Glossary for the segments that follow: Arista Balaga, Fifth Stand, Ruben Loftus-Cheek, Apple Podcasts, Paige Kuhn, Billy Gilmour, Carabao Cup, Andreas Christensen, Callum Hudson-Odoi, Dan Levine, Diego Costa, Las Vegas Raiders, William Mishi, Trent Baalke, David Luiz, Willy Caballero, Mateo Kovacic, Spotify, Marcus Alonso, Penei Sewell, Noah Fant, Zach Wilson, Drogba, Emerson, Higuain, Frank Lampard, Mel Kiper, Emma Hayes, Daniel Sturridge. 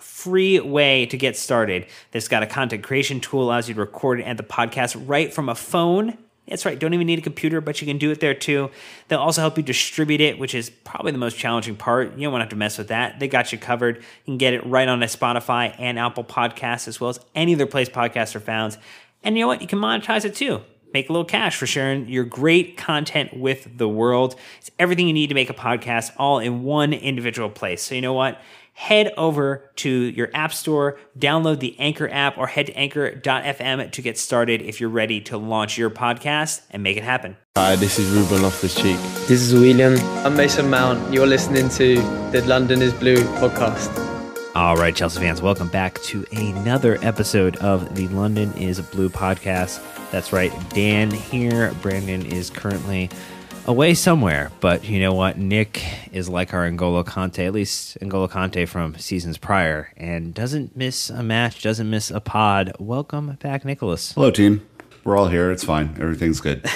free way to get started. This got a content creation tool, allows you to record and add the podcast right from a phone. That's right, don't even need a computer, but you can do it there too. They'll also help you distribute it, which is probably the most challenging part. You don't want to have to mess with that. They got you covered. You can get it right onto Spotify and Apple Podcasts, as well as any other place podcasts are found. And you know what? You can monetize it too. Make a little cash for sharing your great content with the world. It's everything you need to make a podcast all in one individual place. So you know what? Head over to your app store, download the Anchor app, or head to anchor.fm to get started if you're ready to launch your podcast and make it happen. Hi, this is Ruben Loftus-Cheek. This is William. I'm Mason Mount. You're listening to the London is Blue podcast. All right, Chelsea fans, welcome back to another episode of the London is Blue podcast. That's right, Dan here. Brandon is currently away somewhere, but you know what? Nick is like our N'Golo Kante, at least N'Golo Kante from seasons prior, and doesn't miss a match, doesn't miss a pod. Welcome back, Nicholas. Hello, team. We're all here. It's fine. Everything's good.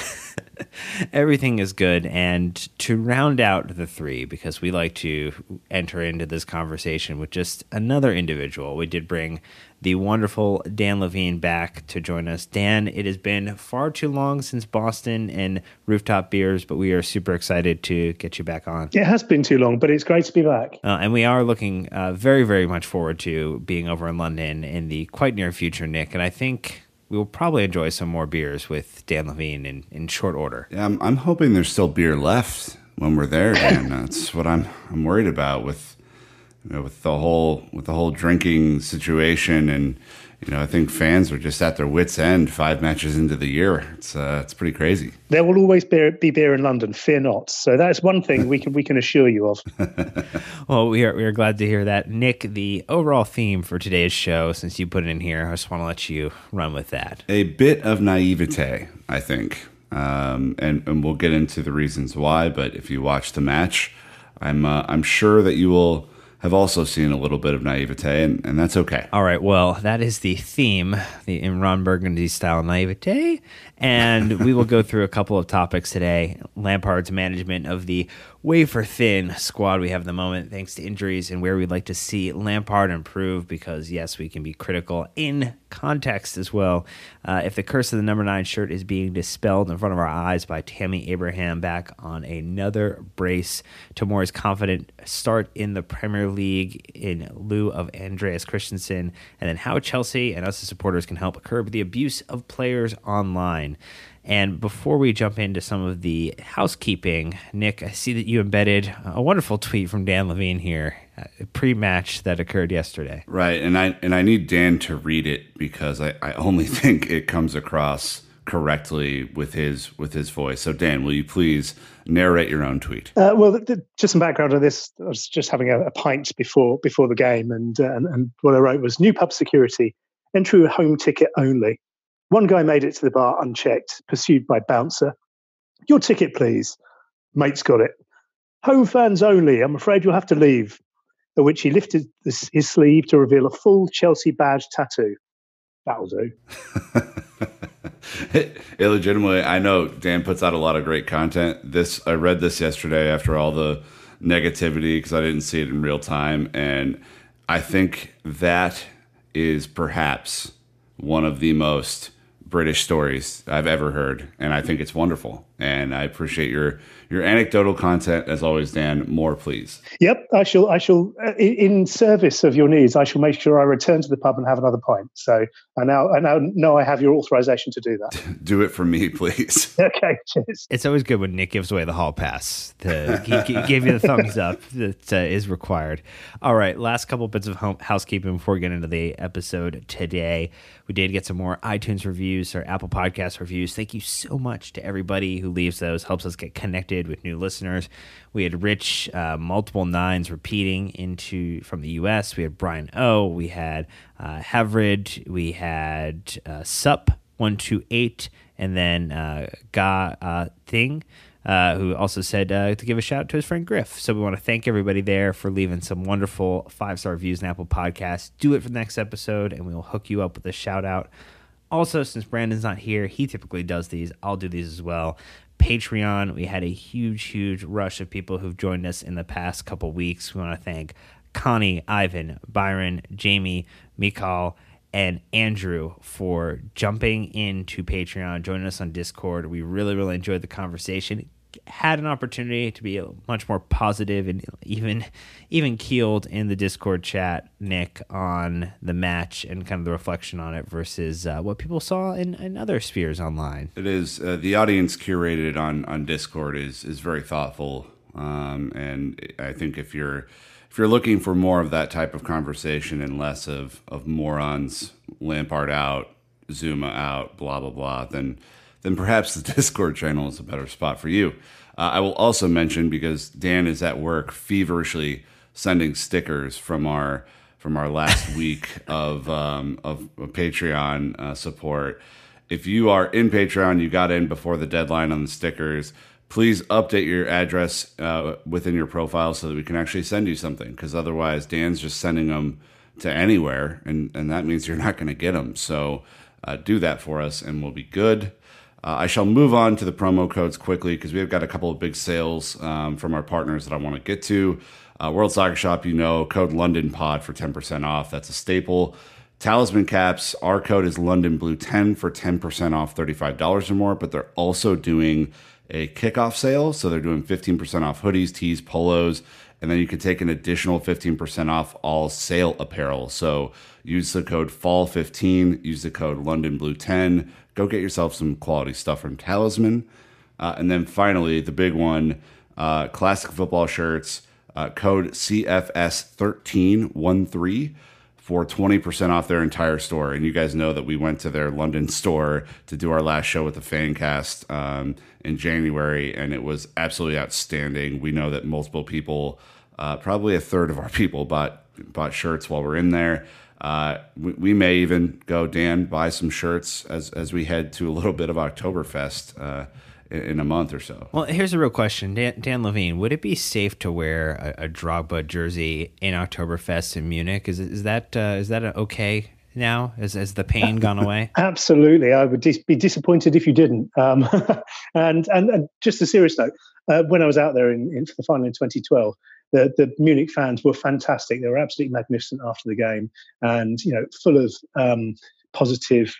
Everything is good. And to round out the three, because we like to enter into this conversation with just another individual, we did bring the wonderful Dan Levine back to join us. Dan, it has been far too long since Boston and rooftop beers, but we are super excited to get you back on. It has been too long, but it's great to be back. And we are looking very, very much forward to being over in London in the quite near future, Nick. And I think we will probably enjoy some more beers with Dan Levine in short order. Yeah, I'm hoping there's still beer left when we're there, Dan. That's what I'm worried about with, you know, with the whole drinking situation, and you know, I think fans are just at their wits' end 5 matches into the year. It's pretty crazy. There will always be beer in London, fear not. So that's one thing we can assure you of. Well, we are glad to hear that, Nick. The overall theme for today's show, since you put it in here, I just want to let you run with that. A bit of naivete, I think, and we'll get into the reasons why. But if you watch the match, I'm sure that you will have also seen a little bit of naivete, and that's okay. All right, well, that is the theme, the Imran Burgundy-style naivete, and we will go through a couple of topics today. Lampard's management of the wafer-thin squad we have at the moment, thanks to injuries, and where we'd like to see Lampard improve, because, yes, we can be critical in context as well. If the curse of the number 9 shirt is being dispelled in front of our eyes by Tammy Abraham back on another brace, Tomori's confident start in the Premier League in lieu of Andreas Christensen, and then how Chelsea and us as supporters can help curb the abuse of players online. And before we jump into some of the housekeeping, Nick, I see that you embedded a wonderful tweet from Dan Levine here, pre-match that occurred yesterday. Right, and I need Dan to read it, because I only think it comes across correctly with his voice. So, Dan, will you please narrate your own tweet? Just some background on this. I was just having a pint before the game, and what I wrote was, new pub security, entry with home ticket only. One guy made it to the bar unchecked, pursued by bouncer. Your ticket, please. Mate's got it. Home fans only. I'm afraid you'll have to leave. at which he lifted his sleeve to reveal a full Chelsea badge tattoo. That'll do. Illegitimately, I know Dan puts out a lot of great content. I read this yesterday after all the negativity because I didn't see it in real time. And I think that is perhaps one of the most British stories I've ever heard. And I think it's wonderful. And I appreciate your anecdotal content as always, Dan. More, please. Yep. I shall in service of your needs, I shall make sure I return to the pub and have another pint. So I now know I have your authorization to do that. Do it for me, please. Okay. Cheers. It's always good when Nick gives away the hall pass. He gave you the thumbs up that is required. All right. Last couple bits of housekeeping before we get into the episode today. We did get some more iTunes reviews or Apple Podcast reviews. Thank you so much to everybody who leaves those, helps us get connected with new listeners. We had Rich, multiple nines repeating from the U.S. We had Brian O. We had Havrid. We had Sup128, and then Thing. Who also said to give a shout out to his friend Griff. So we want to thank everybody there for leaving some wonderful 5-star reviews on Apple Podcasts. Do it for the next episode, and we'll hook you up with a shout out. Also, since Brandon's not here, he typically does these. I'll do these as well. Patreon, we had a huge rush of people who've joined us in the past couple weeks. We want to thank Connie, Ivan, Byron, Jamie, Mikal, and Andrew for jumping into Patreon, joining us on Discord. We really enjoyed the conversation. Had an opportunity to be much more positive and even keeled in the Discord chat, Nick, on the match and kind of the reflection on it versus what people saw in other spheres online. It is the audience curated on Discord is very thoughtful, and I think if you're looking for more of that type of conversation and less of morons, Lampard out, Zuma out, blah blah blah, then perhaps the Discord channel is a better spot for you. I will also mention, because Dan is at work feverishly sending stickers from our last week of Patreon support. If you are in Patreon, you got in before the deadline on the stickers, please update your address within your profile so that we can actually send you something, because otherwise Dan's just sending them to anywhere, and that means you're not going to get them. So do that for us, and we'll be good. I shall move on to the promo codes quickly because we've got a couple of big sales from our partners that I want to get to. World Soccer Shop, code LondonPod for 10% off. That's a staple. Talisman Caps, our code is LondonBlue10 for 10% off $35 or more, but they're also doing a kickoff sale. So they're doing 15% off hoodies, tees, polos, and then you can take an additional 15% off all sale apparel. So use the code FALL15, use the code LondonBlue10, go get yourself some quality stuff from Talisman. And then finally, the big one, classic football shirts, code CFS1313 for 20% off their entire store. And you guys know that we went to their London store to do our last show with the Fancast in January, and it was absolutely outstanding. We know that multiple people, probably a third of our people, bought shirts while we're in there. We may even go, Dan, buy some shirts as we head to a little bit of Oktoberfest in a month or so. Well, here's a real question. Dan Levine, would it be safe to wear a Drogba jersey in Oktoberfest in Munich? Is that okay now? Has the pain gone away? Absolutely. I would be disappointed if you didn't. And just a serious note, when I was out there in the final in 2012, The Munich fans were fantastic. They were absolutely magnificent after the game, and full of positive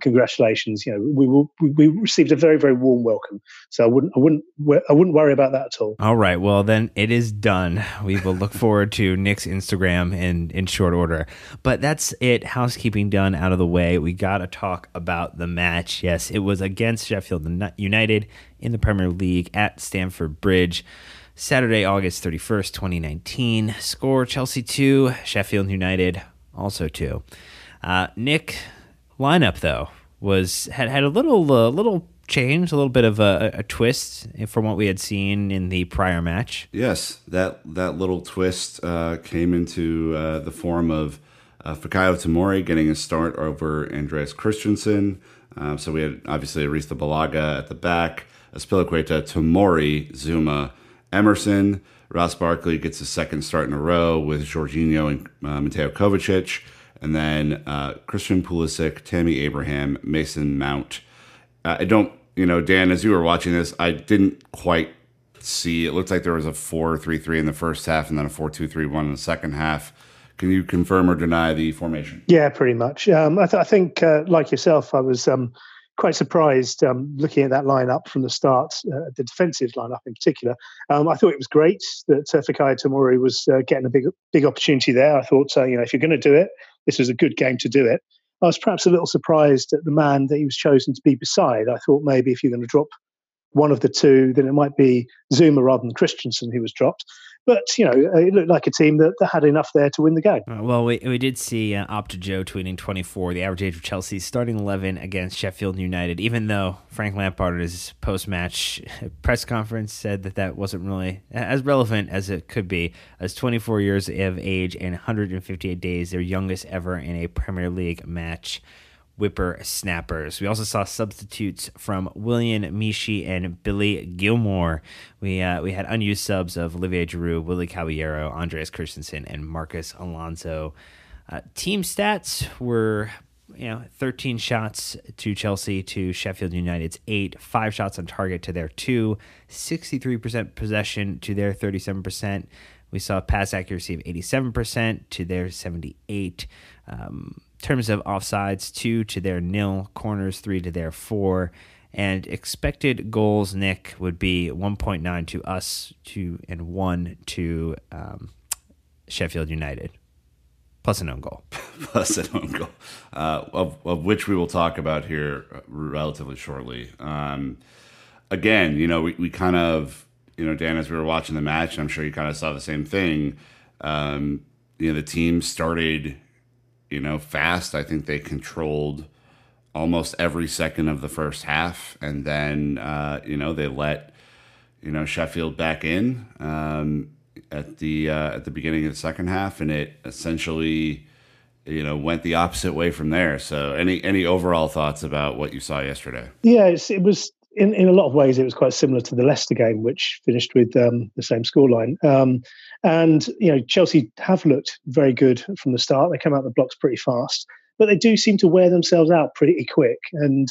congratulations. We received a very warm welcome. So I wouldn't worry about that at all. All right, well then it is done. We will look forward to Nick's Instagram in short order. But that's it. Housekeeping done, out of the way. We got to talk about the match. Yes, it was against Sheffield United in the Premier League at Stamford Bridge. Saturday, August 31st, 2019. Score, Chelsea 2, Sheffield United also 2. Nick, lineup, though, had a little change, a little bit of a twist from what we had seen in the prior match. Yes, that little twist came into the form of Fikayo Tomori getting a start over Andreas Christensen. So we had, obviously, Arista Balaga at the back, Azpilicueta, Tomori, Zuma, Emerson, Ross Barkley gets his second start in a row with Jorginho and Mateo Kovacic. And then Christian Pulisic, Tammy Abraham, Mason Mount. I don't, you know, Dan, as you were watching this, I didn't quite see. It looked like there was a 4-3-3 in the first half and then a 4-2-3-1 in the second half. Can you confirm or deny the formation? Yeah, pretty much. I think, like yourself, I was quite surprised looking at that lineup from the start, the defensive lineup in particular. I thought it was great that Fikayo Tomori was getting a big opportunity there. I thought, you know, if you're going to do it, this was a good game to do it. I was perhaps a little surprised at the man that he was chosen to be beside. I thought maybe if you're going to drop one of the two, then it might be Zuma rather than Christensen who was dropped. But, you know, it looked like a team that had enough there to win the game. Well, we did see Opta Joe tweeting 24, the average age of Chelsea's starting 11 against Sheffield United, even though Frank Lampard at his post-match press conference said that wasn't really as relevant as it could be. As 24 years of age and 158 days, their youngest ever in a Premier League match. Whippersnappers. We also saw substitutes from William Mishi and Billy Gilmour. We had unused subs of Olivier Giroud, Willy Caballero, Andreas Christensen, and Marcus Alonso. Team stats were 13 shots to Chelsea to Sheffield United's 8, 5 shots on target to their 2, 63% possession to their 37%. We saw pass accuracy of 87% to their 78%. Terms of offsides, 2 to their 0, corners 3 to their 4, and expected goals, Nick, would be 1.9 to us, 2 and 1 to Sheffield United, plus an own goal. Plus an own goal, of which we will talk about here relatively shortly. Again, you know, we kind of, you know, Dan, as we were watching the match, and I'm sure you kind of saw the same thing, you know, the team started... you know, fast. I think they controlled almost every second of the first half. And then, you know, they let, you know, Sheffield back in at the beginning of the second half. And it essentially, you know, went the opposite way from there. So any overall thoughts about what you saw yesterday? Yeah, it was in a lot of ways, it was quite similar to the Leicester game, which finished with the same scoreline. And, you know, Chelsea have looked very good from the start. They come out the blocks pretty fast, but they do seem to wear themselves out pretty quick. And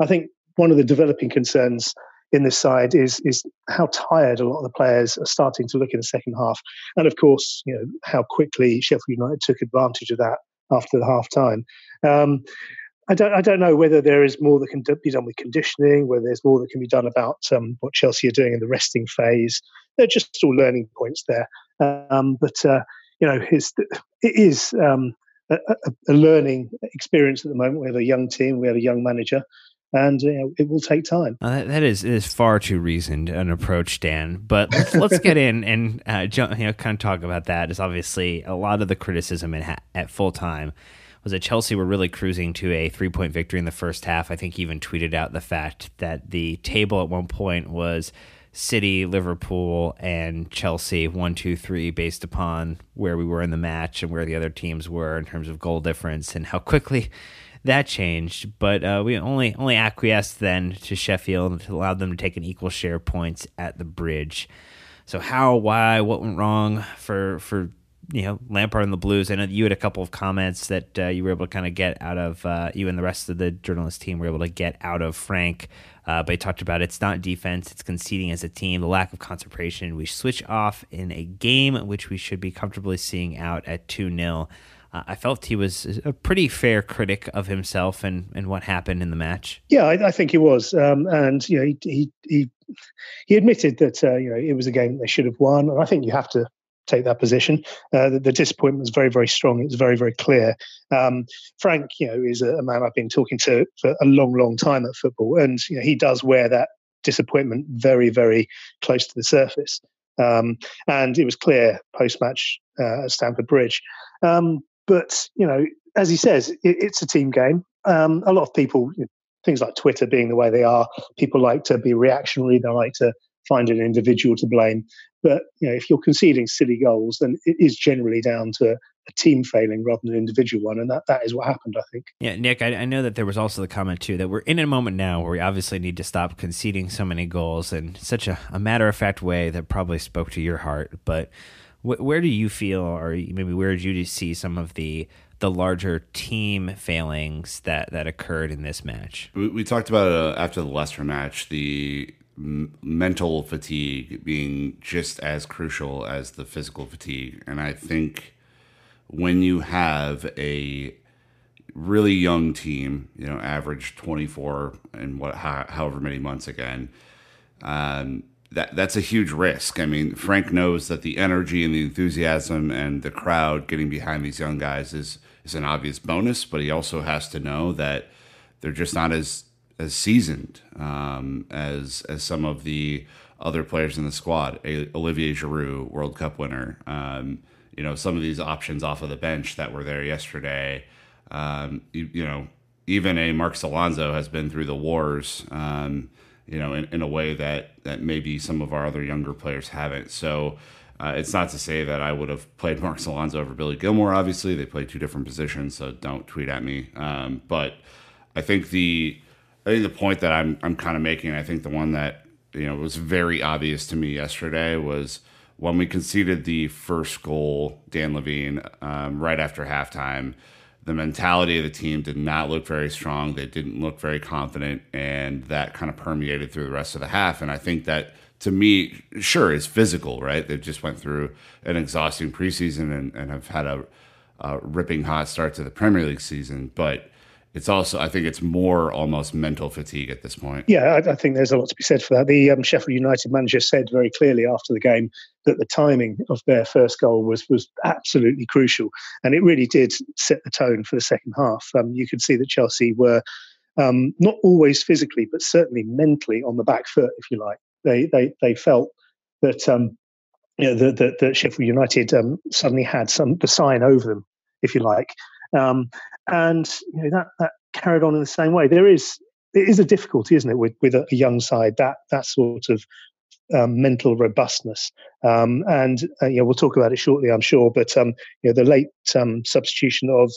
I think one of the developing concerns in this side is how tired a lot of the players are starting to look in the second half. And, of course, you know, how quickly Sheffield United took advantage of that after the half-time. I don't know whether there is more that can be done with conditioning, whether there's more that can be done about what Chelsea are doing in the resting phase. They're just all learning points there. But you know, it is a learning experience at the moment. We have a young team, we have a young manager, and you know, it will take time. That is far too reasoned an approach, Dan. But let's get in and kind of talk about that. It's obviously a lot of the criticism at full time was that Chelsea were really cruising to a 3-point victory in the first half. I think even tweeted out the fact that the table at one point was City, Liverpool, and Chelsea 1-2-3 based upon where we were in the match and where the other teams were in terms of goal difference and how quickly that changed. But we only acquiesced then to Sheffield and allowed them to take an equal share of points at the Bridge. So how, why, what went wrong for you know, Lampard and the Blues? I know you had a couple of comments that you were able to kind of get out of, you and the rest of the journalist team were able to get out of Frank, but he talked about it's not defense, it's conceding as a team, the lack of concentration. We switch off in a game which we should be comfortably seeing out at 2-0. I felt he was a pretty fair critic of himself and what happened in the match. Yeah, I think he was. And, you know, he admitted that, you know, it was a game they should have won. And I think you have to take that position. The disappointment was very, very strong. It was very, very clear. Frank, you know, is a man I've been talking to for a long, long time at football, and you know, he does wear that disappointment very, very close to the surface. And it was clear post-match at Stamford Bridge. But you know, as he says, it's a team game. A lot of people, you know, things like Twitter being the way they are, people like to be reactionary. They like to find an individual to blame. But you know, if you're conceding silly goals, then it is generally down to a team failing rather than an individual one. And that is what happened, I think. Yeah, Nick, I know that there was also the comment, too, that we're in a moment now where we obviously need to stop conceding so many goals in such a matter-of-fact way that probably spoke to your heart. But where do you feel, or maybe where did you see some of the larger team failings that occurred in this match? We talked about after the Leicester match, the mental fatigue being just as crucial as the physical fatigue. And I think when you have a really young team, you know, average 24 and however many months again, that's a huge risk. I mean, Frank knows that the energy and the enthusiasm and the crowd getting behind these young guys is an obvious bonus, but he also has to know that they're just not as seasoned as some of the other players in the squad. Olivier Giroud, World Cup winner. You know, some of these options off of the bench that were there yesterday. You know, even a Marcus Alonso has been through the wars, you know, in a way that maybe some of our other younger players haven't. So it's not to say that I would have played Marcus Alonso over Billy Gilmour. Obviously, they play two different positions, so don't tweet at me. But I think the point that I'm kind of making, I think the one that, you know, was very obvious to me yesterday was when we conceded the first goal, Dan Levine, right after halftime, the mentality of the team did not look very strong. They didn't look very confident, and that kind of permeated through the rest of the half. And I think that, to me, sure, is physical, right? They just went through an exhausting preseason and have had a ripping hot start to the Premier League season, but it's also, I think it's more almost mental fatigue at this point. Yeah, I think there's a lot to be said for that. The Sheffield United manager said very clearly after the game that the timing of their first goal was absolutely crucial. And it really did set the tone for the second half. You could see that Chelsea were not always physically, but certainly mentally on the back foot, if you like. They felt that, you know, that Sheffield United suddenly had the sign over them, if you like. And you know, that carried on in the same way. It is a difficulty, isn't it, with a young side, that sort of mental robustness. And you know, we'll talk about it shortly, I'm sure. But you know, the late substitution of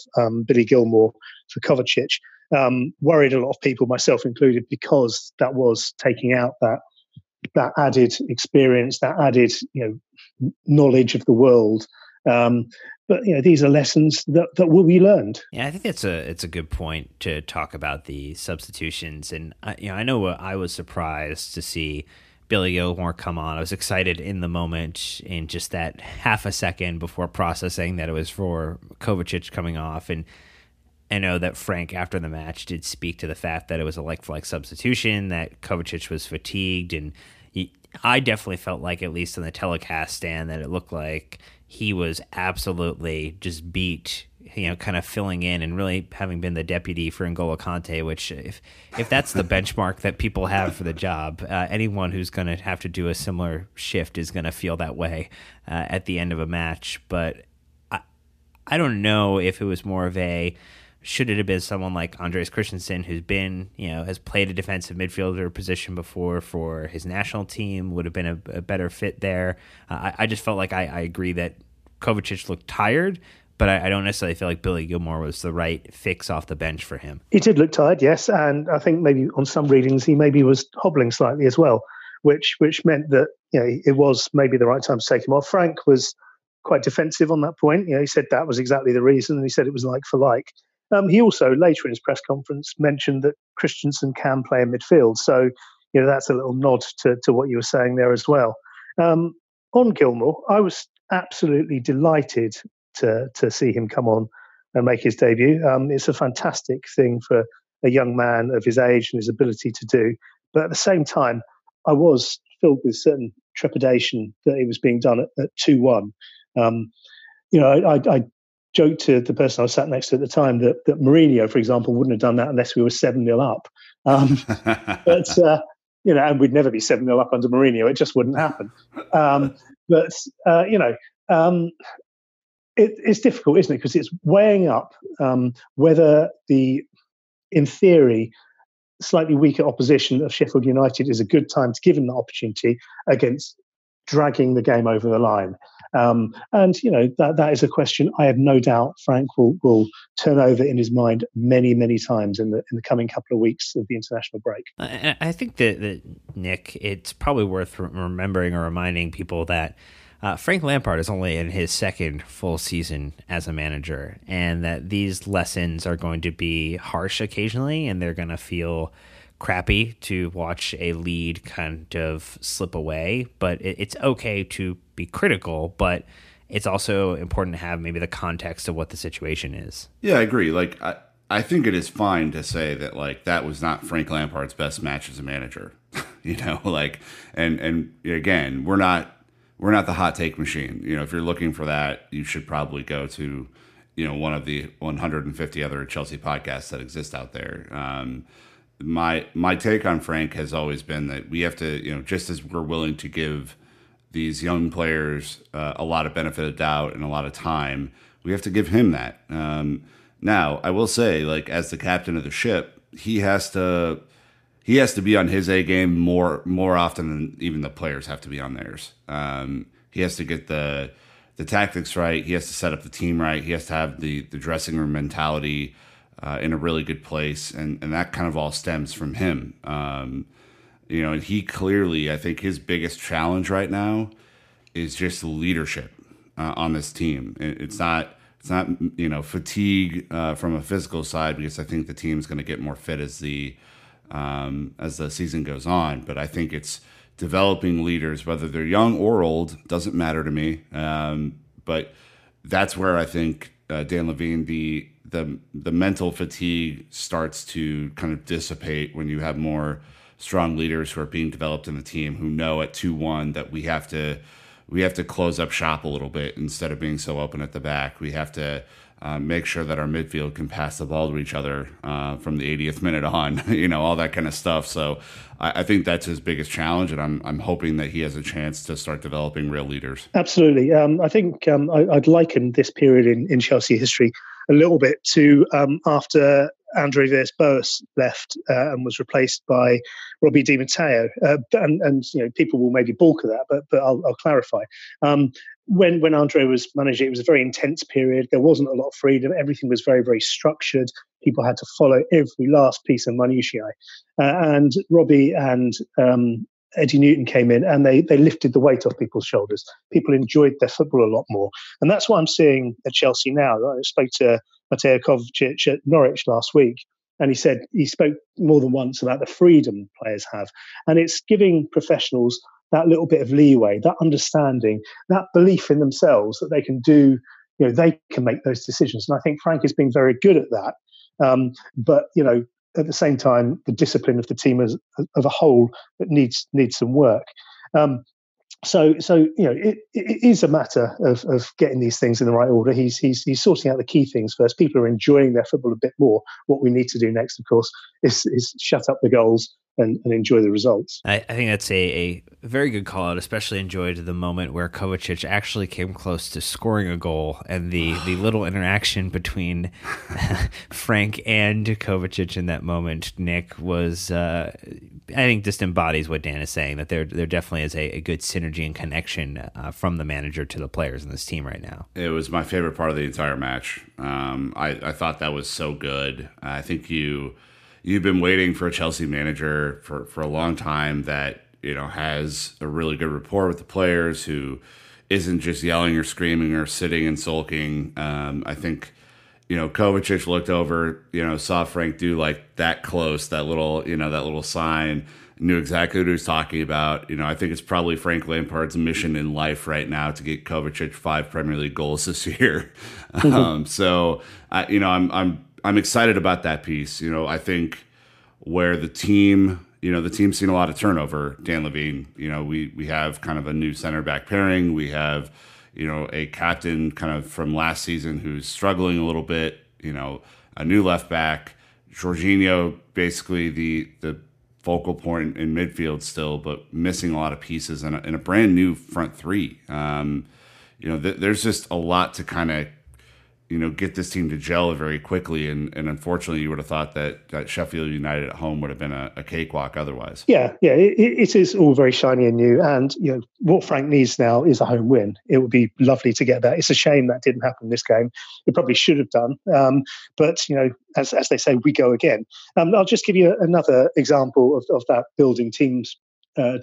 Billy Gilmour for Kovacic worried a lot of people, myself included, because that was taking out that added experience, that added, you know, knowledge of the world. But you know, these are lessons that will be learned. Yeah, I think it's a good point to talk about the substitutions. And I was surprised to see Billy Gilmour come on. I was excited in the moment, in just that half a second before processing that it was for Kovacic coming off. And I know that Frank, after the match, did speak to the fact that it was a like-for-like substitution, that Kovacic was fatigued, and I definitely felt like, at least in the telecast stand, that it looked like he was absolutely just beat, you know, kind of filling in and really having been the deputy for N'Golo Kante, which if that's the benchmark that people have for the job, anyone who's going to have to do a similar shift is going to feel that way at the end of a match. But I don't know if it was more of a, should it have been someone like Andreas Christensen, who's been, you know, has played a defensive midfielder position before for his national team, would have been a better fit there. I just felt like I agree that Kovacic looked tired, but I don't necessarily feel like Billy Gilmour was the right fix off the bench for him. He did look tired, yes, and I think maybe on some readings he maybe was hobbling slightly as well, which meant that, you know, it was maybe the right time to take him off. Frank was quite defensive on that point. You know, he said that was exactly the reason, and he said it was like for like. He also, later in his press conference, mentioned that Christensen can play in midfield. So, you know, that's a little nod to what you were saying there as well. On Gilmour, I was absolutely delighted to see him come on and make his debut. It's a fantastic thing for a young man of his age and his ability to do. But at the same time, I was filled with certain trepidation that it was being done at 2-1. You know, I joked to the person I was sat next to at the time that Mourinho, for example, wouldn't have done that unless we were 7-0 up. But, you know, and we'd never be 7-0 up under Mourinho. It just wouldn't happen. But, you know, it's difficult, isn't it? Because it's weighing up whether the, in theory, slightly weaker opposition of Sheffield United is a good time to give them the opportunity against dragging the game over the line. And, you know, that is a question I have no doubt Frank will turn over in his mind many, many times in the coming couple of weeks of the international break. I think that, Nick, it's probably worth remembering or reminding people that Frank Lampard is only in his second full season as a manager, and that these lessons are going to be harsh occasionally, and they're going to feel crappy to watch a lead kind of slip away. But it's okay to be critical, but it's also important to have maybe the context of what the situation is. Yeah, I agree. Like, I think it is fine to say that, like, that was not Frank Lampard's best match as a manager, you know, like, and again, we're not the hot take machine. You know, if you're looking for that, you should probably go to, you know, one of the 150 other Chelsea podcasts that exist out there. My take on Frank has always been that we have to, you know, just as we're willing to give these young players a lot of benefit of doubt and a lot of time, we have to give him that. Now, I will say, like, as the captain of the ship, he has to be on his A game more often than even the players have to be on theirs. He has to get the tactics right. He has to set up the team right. He has to have the dressing room mentality in a really good place, and that kind of all stems from him. You know, and he clearly, I think his biggest challenge right now is just leadership on this team. It's not you know, fatigue from a physical side, because I think the team's going to get more fit as the season goes on. But I think it's developing leaders, whether they're young or old, doesn't matter to me. But that's where I think Dan Levine, the mental fatigue starts to kind of dissipate when you have more strong leaders who are being developed in the team, who know at 2-1 that we have to close up shop a little bit instead of being so open at the back. We have to make sure that our midfield can pass the ball to each other from the 80th minute on, you know, all that kind of stuff. So I think that's his biggest challenge, and I'm hoping that he has a chance to start developing real leaders. Absolutely. I think I'd liken this period in Chelsea history a little bit to after Andreas Boas left and was replaced by Robbie Di Matteo, and you know, people will maybe balk at that, but I'll clarify. When Andre was managing, it was a very intense period. There wasn't a lot of freedom. Everything was very, very structured. People had to follow every last piece of minutiae. And Robbie and Eddie Newton came in, and they lifted the weight off people's shoulders. People enjoyed their football a lot more. And that's what I'm seeing at Chelsea now. I spoke to Mateo Kovacic at Norwich last week, and he said he spoke more than once about the freedom players have. And it's giving professionals that little bit of leeway, that understanding, that belief in themselves that they can do, you know, they can make those decisions. And I think Frank has been very good at that. But, you know, at the same time, the discipline of the team as a whole needs some work. So you know, it is a matter of getting these things in the right order. He's sorting out the key things first. People are enjoying their football a bit more. What we need to do next, of course, is shut up the goals and enjoy the results. I think that's a very good call out. Especially enjoyed the moment where Kovacic actually came close to scoring a goal, and the little interaction between Frank and Kovacic in that moment, Nick, was I think just embodies what Dan is saying, that there definitely is a good synergy and connection from the manager to the players in this team right now. It was my favorite part of the entire match. I thought that was so good. I think you've been waiting for a Chelsea manager for a long time that, you know, has a really good rapport with the players, who isn't just yelling or screaming or sitting and sulking. I think, you know, Kovacic looked over, you know, saw Frank do like that close, that little sign, knew exactly what he was talking about. You know, I think it's probably Frank Lampard's mission in life right now to get Kovacic 5 Premier League goals this year. Mm-hmm. So I'm excited about that piece. You know, I think where the team's seen a lot of turnover, Dan Levine, you know, we have kind of a new center back pairing. We have, you know, a captain kind of from last season who's struggling a little bit, you know, a new left back, Jorginho, basically the focal point in midfield still, but missing a lot of pieces, and a brand new front three. You know, there's just a lot to kind of get this team to gel very quickly. And unfortunately, you would have thought that Sheffield United at home would have been a cakewalk otherwise. Yeah, it is all very shiny and new. And what Frank needs now is a home win. It would be lovely to get that. It's a shame that didn't happen this game. It probably should have done. But, as they say, we go again. I'll just give you another example of that building teams.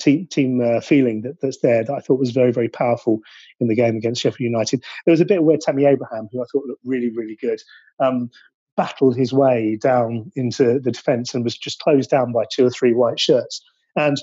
Team feeling that's there that I thought was very, very powerful in the game against Sheffield United. There was a bit where Tammy Abraham, who I thought looked really, really good, battled his way down into the defence and was just closed down by two or three white shirts. And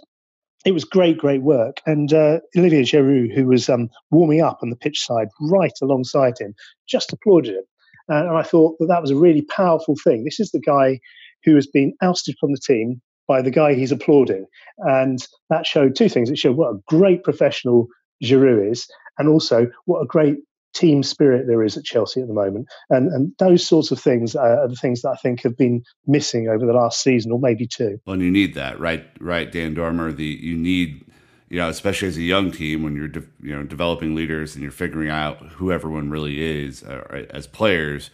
it was great work. And Olivier Giroud, who was warming up on the pitch side right alongside him, just applauded him. And I thought that was a really powerful thing. This is the guy who has been ousted from the team by the guy he's applauding. And that showed two things. It showed what a great professional Giroud is, and also what a great team spirit there is at Chelsea at the moment. And those sorts of things are the things that I think have been missing over the last season, or maybe two. Well, and you need that, right, Dan Dormer? You need, especially as a young team, when you're developing leaders and you're figuring out who everyone really is as players,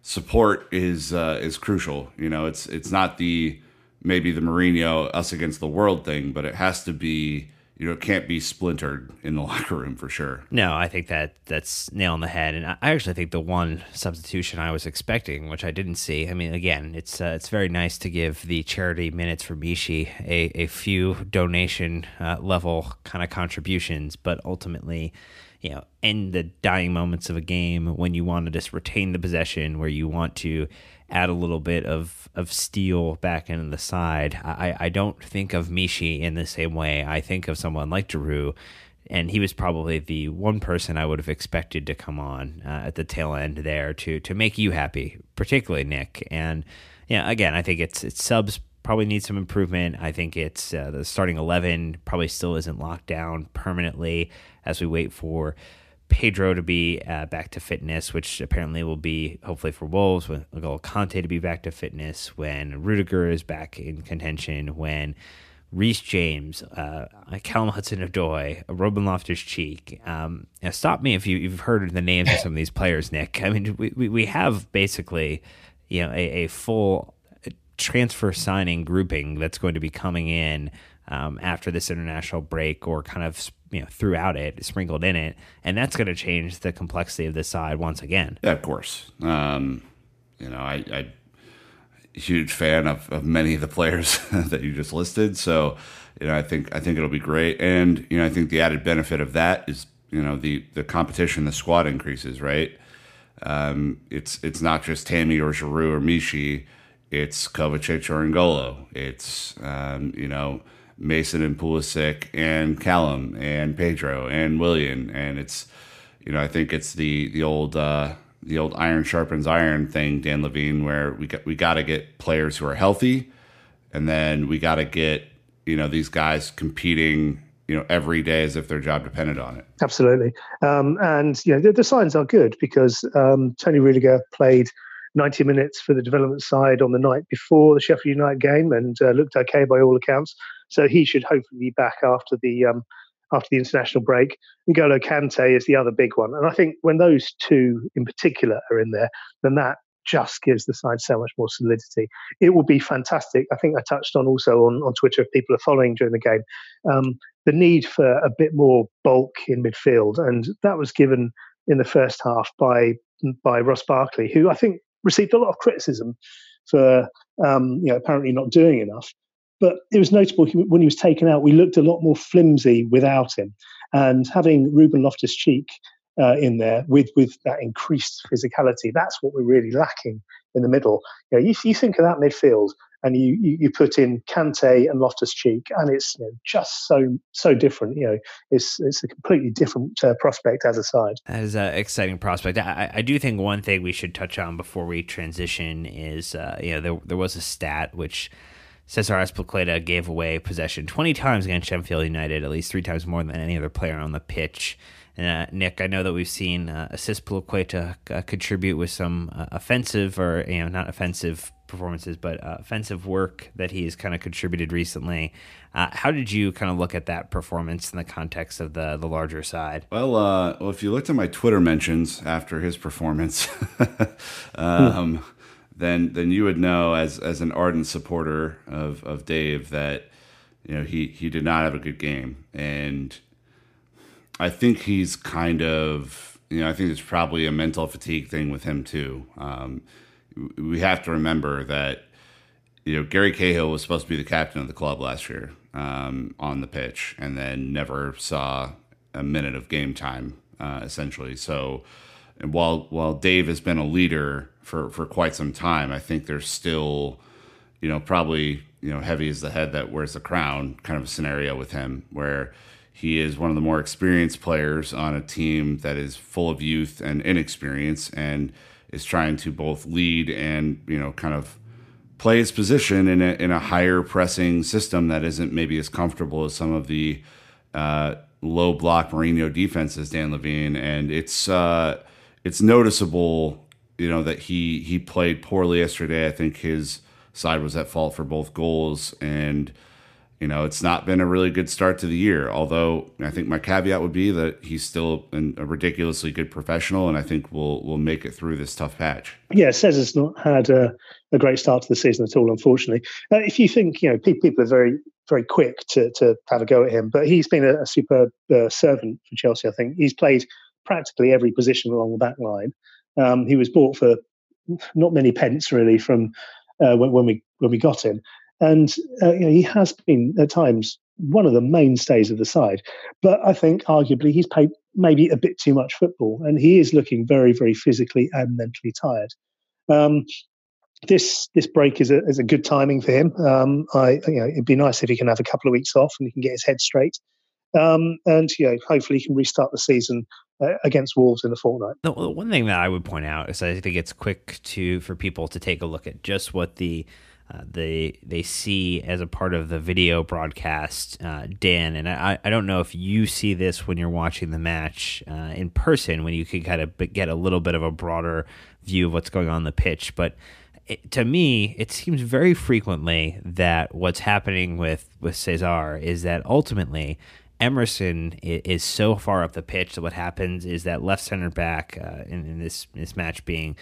support is crucial. It's not the maybe the Mourinho us against the world thing, but it has to be, it can't be splintered in the locker room for sure. No, I think that's nail on the head. And I actually think the one substitution I was expecting, which I didn't see, I mean, again, it's very nice to give the charity minutes for Mishi a few donation level kind of contributions, but ultimately, end the dying moments of a game when you want to just retain the possession, where you want to add a little bit of steel back into the side. I don't think of Mishi in the same way. I think of someone like Giroud, and he was probably the one person I would have expected to come on at the tail end there to make you happy, particularly Nick. And again, I think it's subs probably need some improvement. I think it's the starting 11 probably still isn't locked down permanently as we wait for Pedro to be back to fitness, which apparently will be hopefully for Wolves, with N'Golo Kante to be back to fitness, when Rudiger is back in contention, when Reece James, Callum Hudson-Odoi, Ruben Loftus-Cheek. Stop me if you've heard the names of some of these players, Nick. I mean, we have basically a full transfer signing grouping that's going to be coming in after this international break, or kind of throughout it, sprinkled in it, and that's going to change the complexity of the side once again. Yeah, of course. I'm a huge fan of many of the players that you just listed, so I think it'll be great. And I think the added benefit of that is the competition, the squad increases, right? It's not just Tammy or Giroud or Mishi, it's Kovacic or N'Golo, it's Mason and Pulisic and Callum and Pedro and William. And it's, I think it's the old iron sharpens iron thing, Dan Levine, where we got to get players who are healthy, and then we got to get, these guys competing, every day as if their job depended on it. Absolutely. And the signs are good, because Tony Rudiger played 90 minutes for the development side on the night before the Sheffield United game, and looked okay by all accounts. So he should hopefully be back after the international break. N'Golo Kante is the other big one. And I think when those two in particular are in there, then that just gives the side so much more solidity. It will be fantastic. I think I touched on also on Twitter, if people are following during the game, the need for a bit more bulk in midfield. And that was given in the first half by Ross Barkley, who I think received a lot of criticism for apparently not doing enough. But it was notable when he was taken out, we looked a lot more flimsy without him. And having Ruben Loftus-Cheek in there with that increased physicality, that's what we're really lacking in the middle. You think of that midfield, and you put in Kante and Loftus-Cheek, and it's just so different. It's a completely different prospect as a side. That is an exciting prospect. I do think one thing we should touch on before we transition is there was a stat which Cesar Azpilicueta gave away possession 20 times against Sheffield United, at least 3 times more than any other player on the pitch. Nick, I know that we've seen Azpilicueta contribute with some offensive, or not offensive performances, but offensive work that he has kind of contributed recently. How did you kind of look at that performance in the context of the larger side? Well, well, if you looked at my Twitter mentions after his performance, then you would know as an ardent supporter of Dave that he did not have a good game. And I think he's kind of, I think it's probably a mental fatigue thing with him too. We have to remember that, Gary Cahill was supposed to be the captain of the club last year on the pitch, and then never saw a minute of game time, essentially. So while Dave has been a leader for quite some time, I think there's still, probably, heavy is the head that wears the crown kind of a scenario with him, where he is one of the more experienced players on a team that is full of youth and inexperience, and is trying to both lead and, kind of play his position in a higher pressing system that isn't maybe as comfortable as some of the low block Mourinho defenses, Dan Levine. And it's noticeable, that he played poorly yesterday. I think his side was at fault for both goals, and it's not been a really good start to the year, although I think my caveat would be that he's still a ridiculously good professional, and I think we'll make it through this tough patch. Yeah, says it's not had a great start to the season at all, unfortunately. If you think, people are very, very quick to have a go at him, but he's been a superb servant for Chelsea, I think. He's played practically every position along the back line. He was bought for not many pence, really, from when we got him. And he has been, at times, one of the mainstays of the side. But I think, arguably, he's played maybe a bit too much football. And he is looking very, very physically and mentally tired. This break is a good timing for him. It'd be nice if he can have a couple of weeks off and he can get his head straight. And hopefully he can restart the season against Wolves in a fortnight. The one thing that I would point out is I think it's quick for people to take a look at just what they see as a part of the video broadcast, Dan, and I don't know if you see this when you're watching the match in person, when you can kind of get a little bit of a broader view of what's going on the pitch, but to me, it seems very frequently that what's happening with Cesar is that ultimately Emerson is so far up the pitch that what happens is that left center back in this match being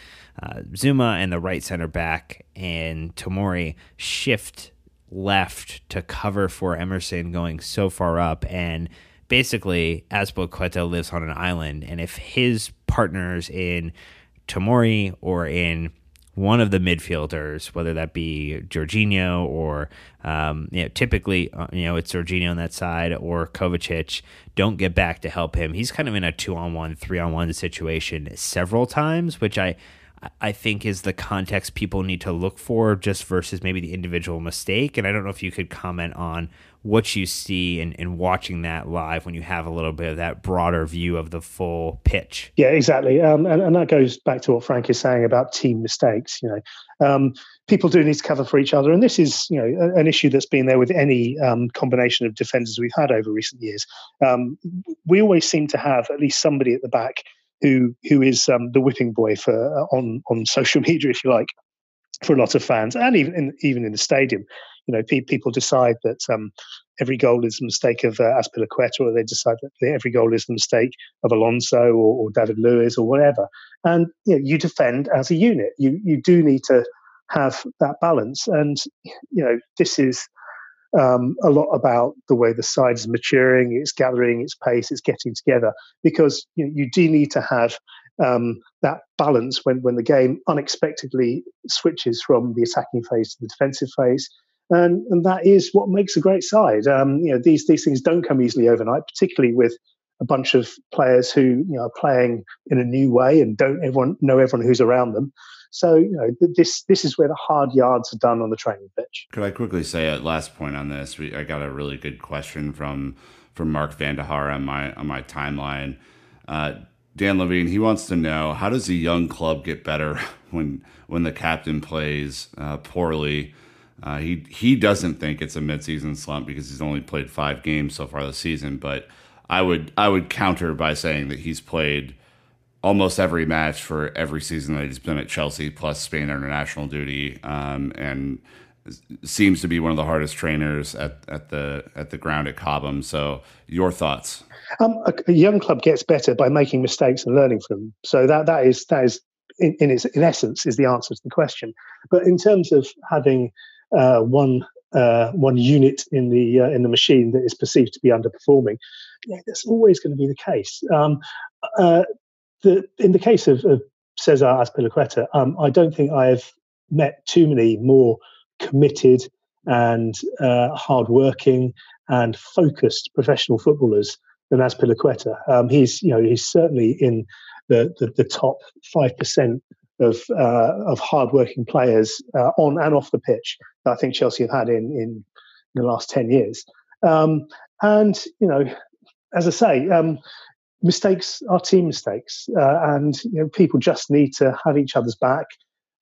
Zuma, and the right center back and Tomori shift left to cover for Emerson going so far up, and basically Azpilicueta lives on an island, and if his partners in Tomori or in one of the midfielders, whether that be Jorginho or, typically, it's Jorginho on that side or Kovacic, don't get back to help him, he's kind of in a 2-on-1, 3-on-1 situation several times, which I think is the context people need to look for just versus maybe the individual mistake. And I don't know if you could comment on what you see in watching that live when you have a little bit of that broader view of the full pitch. Yeah, exactly. And that goes back to what Frank is saying about team mistakes. People do need to cover for each other. And this is, an issue that's been there with any combination of defenders we've had over recent years. We always seem to have at least somebody at the back who is the whipping boy for on social media, if you like, for a lot of fans, and even in the stadium. People decide that every goal is the mistake of Azpilicueta, or they decide that every goal is the mistake of Alonso or David Luiz or whatever. And you defend as a unit. You do need to have that balance. And this is a lot about the way the side is maturing, it's gathering its pace, it's getting together, because you do need to have that balance when the game unexpectedly switches from the attacking phase to the defensive phase. And that is what makes a great side. These things don't come easily overnight, particularly with a bunch of players who are playing in a new way and don't know everyone who's around them. So this is where the hard yards are done on the training pitch. Could I quickly say a last point on this? I got a really good question from Mark Vandahar on my timeline. Dan Levine, he wants to know, how does a young club get better when the captain plays poorly? He doesn't think it's a midseason slump because he's only played 5 games so far this season, but I would counter by saying that he's played almost every match for every season that he's been at Chelsea, plus Spain international duty, and seems to be one of the hardest trainers at the ground at Cobham. So your thoughts? A young club gets better by making mistakes and learning from them. So that is in essence is the answer to the question. But in terms of having one unit in the machine that is perceived to be underperforming, that's always going to be the case. In the case of Cesar Azpilicueta, I don't think I have met too many more committed and hardworking and focused professional footballers than Azpilicueta. He's certainly in the top 5% of hardworking players on and off the pitch that I think Chelsea have had in the last 10 years. As I say, mistakes are team mistakes, and people just need to have each other's back.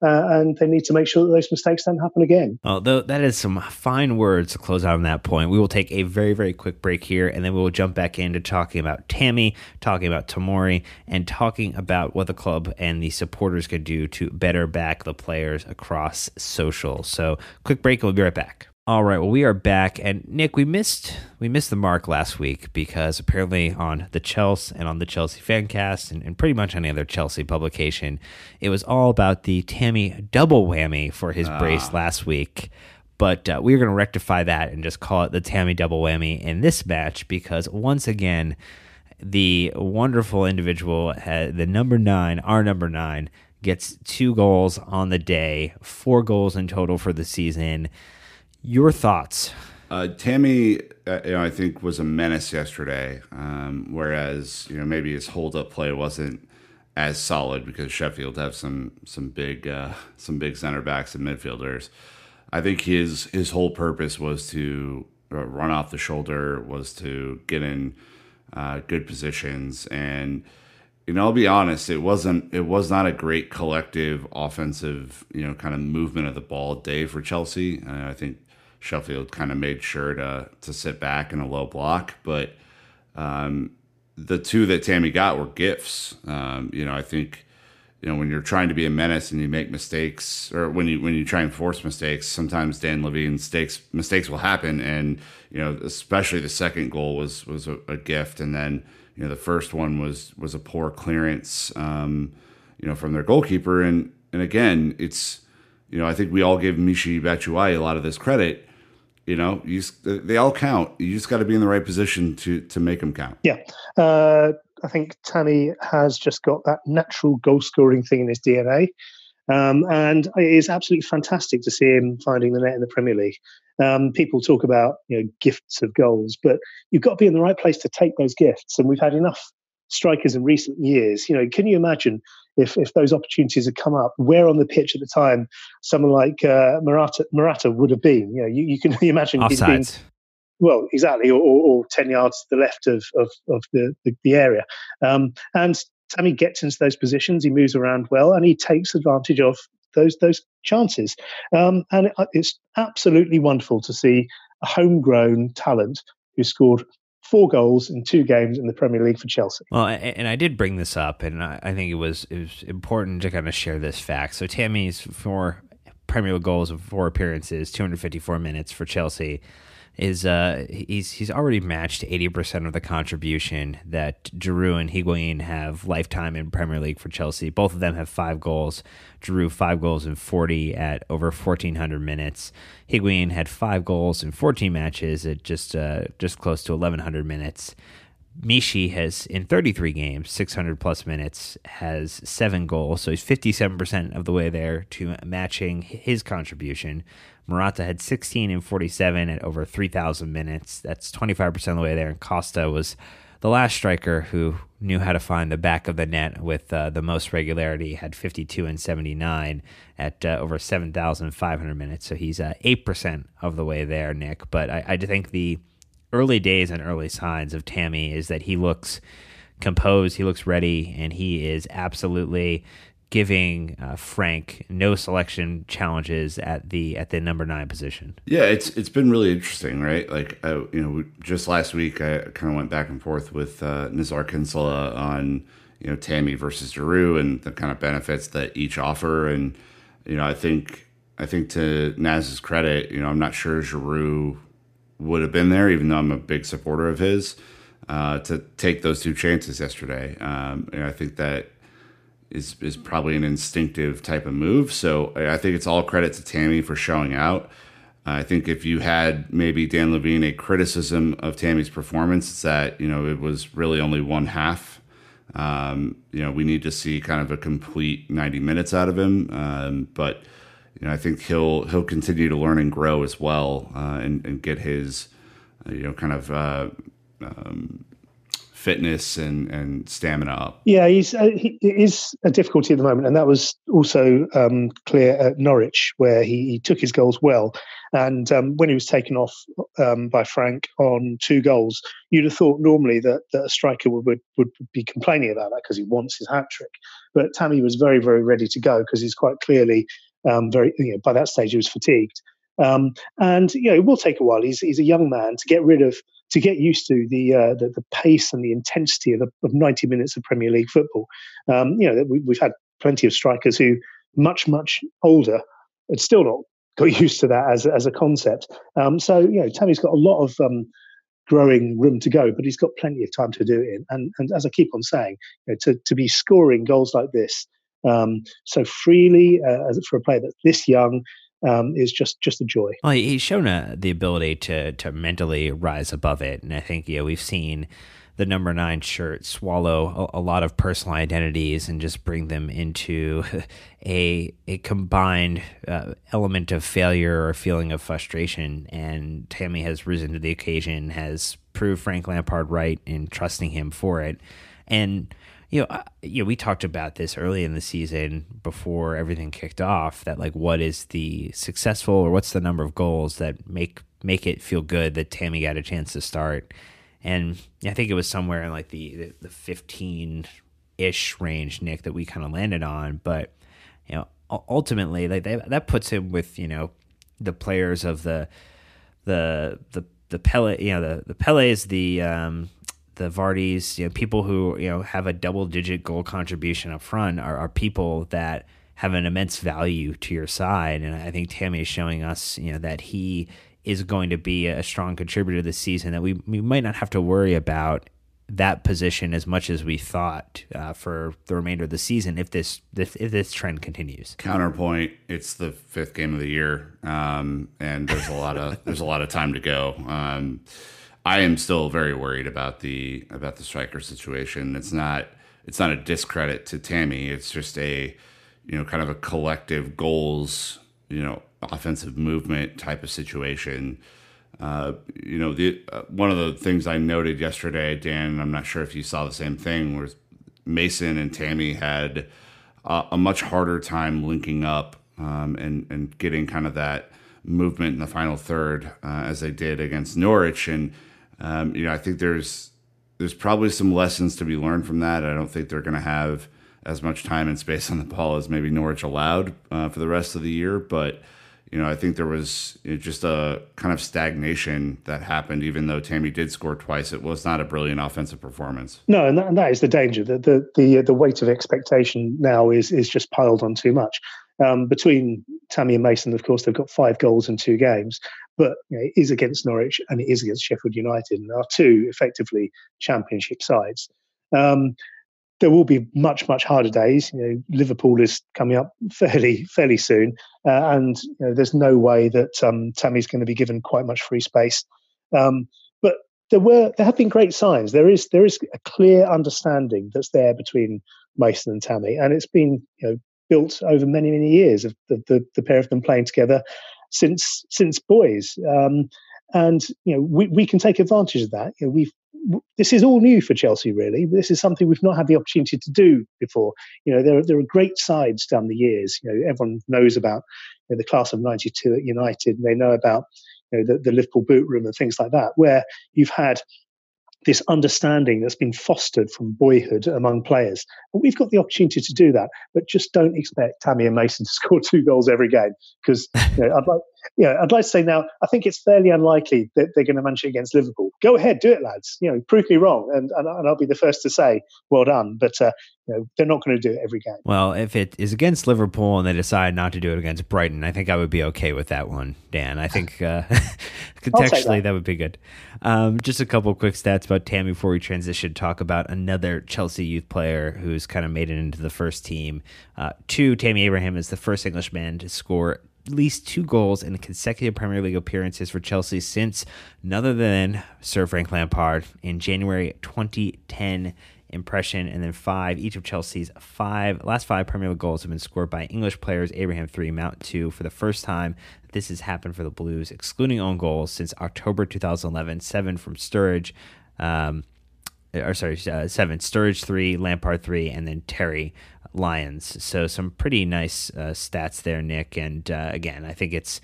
And they need to make sure that those mistakes don't happen again. Although that is some fine words to close out on that point. We will take a very, very quick break here, and then we will jump back into talking about Tammy, talking about Tomori, and talking about what the club and the supporters could do to better back the players across social. So quick break, and we'll be right back. All right, well, we are back, and Nick, we missed the mark last week because apparently on the Chelsea and on the Chelsea Fancast and pretty much any other Chelsea publication, it was all about the Tammy double whammy for his brace last week. But we're going to rectify that and just call it the Tammy double whammy in this match because once again, the wonderful individual, the number 9, our number 9, gets 2 goals on the day, 4 goals in total for the season. Your thoughts? Tammy, I think was a menace yesterday, whereas maybe his hold-up play wasn't as solid because Sheffield have some big center backs and midfielders. I think his whole purpose was to run off the shoulder, was to get in good positions, and I'll be honest, it was not a great collective offensive kind of movement of the ball day for Chelsea. I think Sheffield kind of made sure to sit back in a low block, but the 2 that Tammy got were gifts. I think when you're trying to be a menace and you make mistakes, or when you try and force mistakes, sometimes Dan Levine mistakes will happen, and especially the second goal was a gift, and then the first one was a poor clearance, from their goalkeeper, and again it's. I think we all give Mishi Batshuayi a lot of this credit. They all count. You just got to be in the right position to make them count. Yeah. I think Tammy has just got that natural goal-scoring thing in his DNA. And it is absolutely fantastic to see him finding the net in the Premier League. People talk about gifts of goals, but you've got to be in the right place to take those gifts. And we've had enough strikers in recent years. Can you imagine if those opportunities had come up, where on the pitch at the time someone like Morata would have been? You can imagine offsides. Well, exactly, or 10 yards to the left of the area. And Tammy gets into those positions, he moves around well, and he takes advantage of those chances. And it's absolutely wonderful to see a homegrown talent who scored 4 goals in 2 games in the Premier League for Chelsea. Well, and I did bring this up, and I think it was important to kind of share this fact. So Tammy's 4 Premier League goals of 4 appearances, 254 minutes for Chelsea, is he's already matched 80% of the contribution that Giroud and Higuain have lifetime in Premier League for Chelsea. Both of them have 5 goals. Giroud 5 goals in 40 at over 1,400 minutes. Higuain had 5 goals in 14 matches at just close to 1,100 minutes. Mishi has, in 33 games, 600 plus minutes, has 7 goals, so he's 57% of the way there to matching his contribution. Morata had 16 and 47 at over 3,000 minutes. That's 25% of the way there, and Costa was the last striker who knew how to find the back of the net with the most regularity, had 52 and 79 at over 7,500 minutes, so he's 8% of the way there, Nick, but I think the early days and early signs of Tammy is that he looks composed, he looks ready, and he is absolutely giving Frank no selection challenges at the number 9 position. Yeah, it's been really interesting, right? Like, just last week, I kind of went back and forth with Nizar Kinsella on, Tammy versus Giroud and the kind of benefits that each offer. And, I think to Naz's credit, I'm not sure Giroud would have been there, even though I'm a big supporter of his, to take those two chances yesterday. I think that is probably an instinctive type of move. So I think it's all credit to Tammy for showing out. I think if you had maybe Dan Levine, a criticism of Tammy's performance, it's that, it was really only one half. We need to see kind of a complete 90 minutes out of him. But I think he'll continue to learn and grow as well, and get his, fitness and stamina up. Yeah, it is a difficulty at the moment, and that was also clear at Norwich, where he took his goals well. And when he was taken off by Frank on 2 goals, you'd have thought normally that a striker would be complaining about that because he wants his hat trick. But Tammy was very, very ready to go because he's quite clearly. By that stage, he was fatigued, and it will take a while. He's a young man to get used to the pace and the intensity of 90 minutes of Premier League football. We've had plenty of strikers who much older had still not got used to that as a concept. Tammy's got a lot of growing room to go, but he's got plenty of time to do it in. And as I keep on saying, to be scoring goals like this. So freely for a player that's this young is just a joy. Well, he's shown the ability to mentally rise above it, and I think we've seen the number 9 shirt swallow a lot of personal identities and just bring them into a combined element of failure or feeling of frustration. And Tammy has risen to the occasion, has proved Frank Lampard right in trusting him for it, and. We talked about this early in the season before everything kicked off that, like, what is the successful or what's the number of goals that make it feel good that Tammy got a chance to start? And I think it was somewhere in like the 15-ish range, Nick, that we kind of landed on. But, ultimately, like that puts him with, the players of the Pele, the Peles, the Vardis, people who have a double-digit goal contribution up front are people that have an immense value to your side, and I think Tammy is showing us that he is going to be a strong contributor this season. That we might not have to worry about that position as much as we thought for the remainder of the season if this trend continues. Counterpoint: it's the 5th game of the year, and there's a lot of time to go. I am still very worried about the striker situation. It's not a discredit to Tammy. It's just a kind of a collective goals offensive movement type of situation. One of the things I noted yesterday, Dan, and I'm not sure if you saw the same thing, was Mason and Tammy had a much harder time linking up and getting kind of that movement in the final third as they did against Norwich. And I think there's probably some lessons to be learned from that. I don't think they're going to have as much time and space on the ball as maybe Norwich allowed for the rest of the year. But, I think there was just a kind of stagnation that happened, even though Tammy did score twice. It was not a brilliant offensive performance. No, and that is the danger. The weight of expectation now is just piled on too much. Between Tammy and Mason, of course, they've got 5 goals in 2 games, but it is against Norwich and it is against Sheffield United, and are 2 effectively championship sides. There will be much harder days. Liverpool is coming up fairly soon, and there's no way that Tammy's going to be given quite much free space. But there have been great signs. There is a clear understanding that's there between Mason and Tammy, and it's been built over many years of the pair of them playing together since boys, and we can take advantage of that. This is all new for Chelsea, really. This is something we've not had the opportunity to do before. There are great sides down the years. Everyone knows about the class of '92 at United, and they know about the Liverpool boot room and things like that, where you've had this understanding that's been fostered from boyhood among players. And we've got the opportunity to do that, but just don't expect Tammy and Mason to score 2 goals every game, because I'd like to say now, I think it's fairly unlikely that they're going to manage it against Liverpool. Go ahead, do it, lads. You know, prove me wrong, and I'll be the first to say, well done. But they're not going to do it every game. Well, if it is against Liverpool and they decide not to do it against Brighton, I think I would be okay with that one, Dan. I think contextually that would be good. Just a couple of quick stats about Tammy before we transition. Talk about another Chelsea youth player who's kind of made it into the first team. Tammy Abraham is the first Englishman to score at least 2 goals in consecutive Premier League appearances for Chelsea since none other than Sir Frank Lampard in January 2010 impression. And then 5, each of Chelsea's last 5 Premier League goals have been scored by English players, Abraham 3, Mount 2. For the first time, this has happened for the Blues, excluding own goals, since October 2011, 7 from Sturridge, 7, Sturridge 3, Lampard 3, and then Terry Lyons. So some pretty nice stats there, Nick. And again, I think it's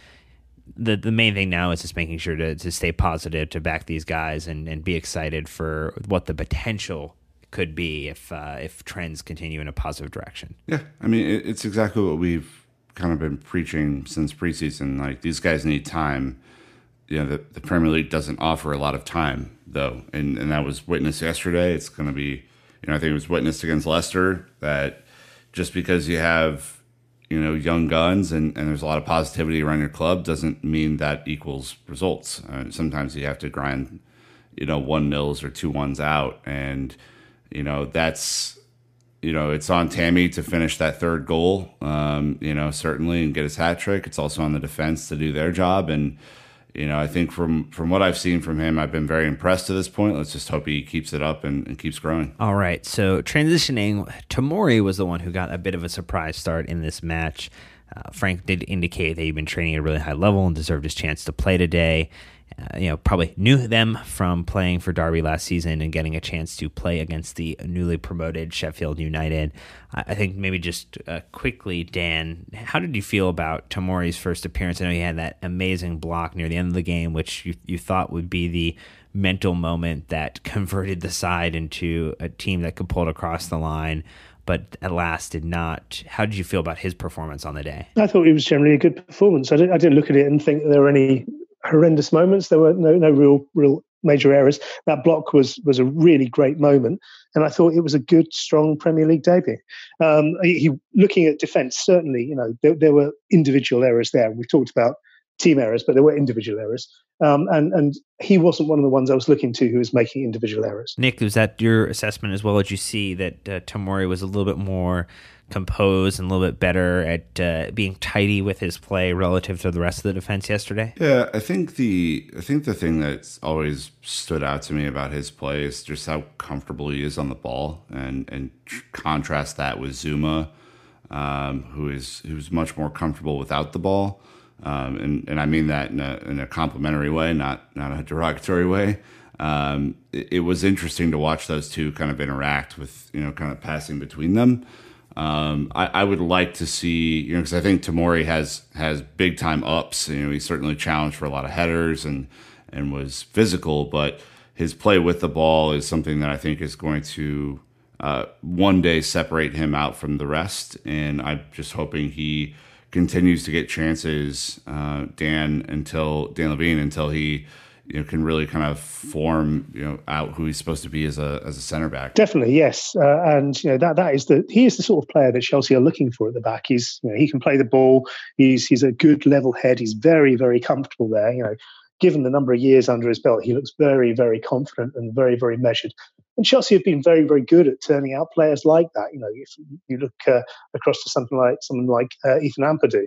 the main thing now is just making sure to stay positive, to back these guys and be excited for what the potential could be if trends continue in a positive direction. Yeah, I mean, it's exactly what we've kind of been preaching since preseason. Like, these guys need time. You know, the Premier League doesn't offer a lot of time, though, and that was witnessed yesterday. It's going to be, I think it was witnessed against Leicester, that just because you have, young guns and there's a lot of positivity around your club doesn't mean that equals results. Sometimes you have to grind, 1-0s or 2-1s out. And, that's, it's on Tammy to finish that 3rd goal, certainly, and get his hat trick. It's also on the defense to do their job. And, I think from what I've seen from him, I've been very impressed to this point. Let's just hope he keeps it up and keeps growing. All right, so transitioning, Tomori was the one who got a bit of a surprise start in this match. Frank did indicate that he'd been training at a really high level and deserved his chance to play today. Probably knew them from playing for Derby last season and getting a chance to play against the newly promoted Sheffield United. I think maybe just quickly, Dan, how did you feel about Tomori's first appearance? I know he had that amazing block near the end of the game, which you thought would be the mental moment that converted the side into a team that could pull it across the line, but at last did not. How did you feel about his performance on the day? I thought it was generally a good performance. I didn't look at it and think that there were any horrendous moments. There were no real major errors. That block was a really great moment, and I thought it was a good, strong Premier League debut. Looking at defence, certainly, there were individual errors there. We've talked about team errors, but there were individual errors. And he wasn't one of the ones I was looking to who was making individual errors. Nick, was that your assessment as well? Did you see that Tomori was a little bit more composed and a little bit better at being tidy with his play relative to the rest of the defense yesterday? Yeah, I think the thing that's always stood out to me about his play is just how comfortable he is on the ball, and contrast that with Zuma, who's much more comfortable without the ball. And I mean that in a complimentary way, not a derogatory way. It was interesting to watch those two kind of interact with, kind of passing between them. I would like to see, because I think Tomori has big time ups. He certainly challenged for a lot of headers and was physical, but his play with the ball is something that I think is going to one day separate him out from the rest. And I'm just hoping he continues to get chances, Dan Levine, until he can really kind of form out who he's supposed to be as a center back. Definitely, yes, and he is the sort of player that Chelsea are looking for at the back. He's he can play the ball. He's a good level head. He's very, very comfortable there. Given the number of years under his belt, he looks very, very confident and very, very measured. And Chelsea have been very, very good at turning out players like that. If you look across to someone like Ethan Ampadu,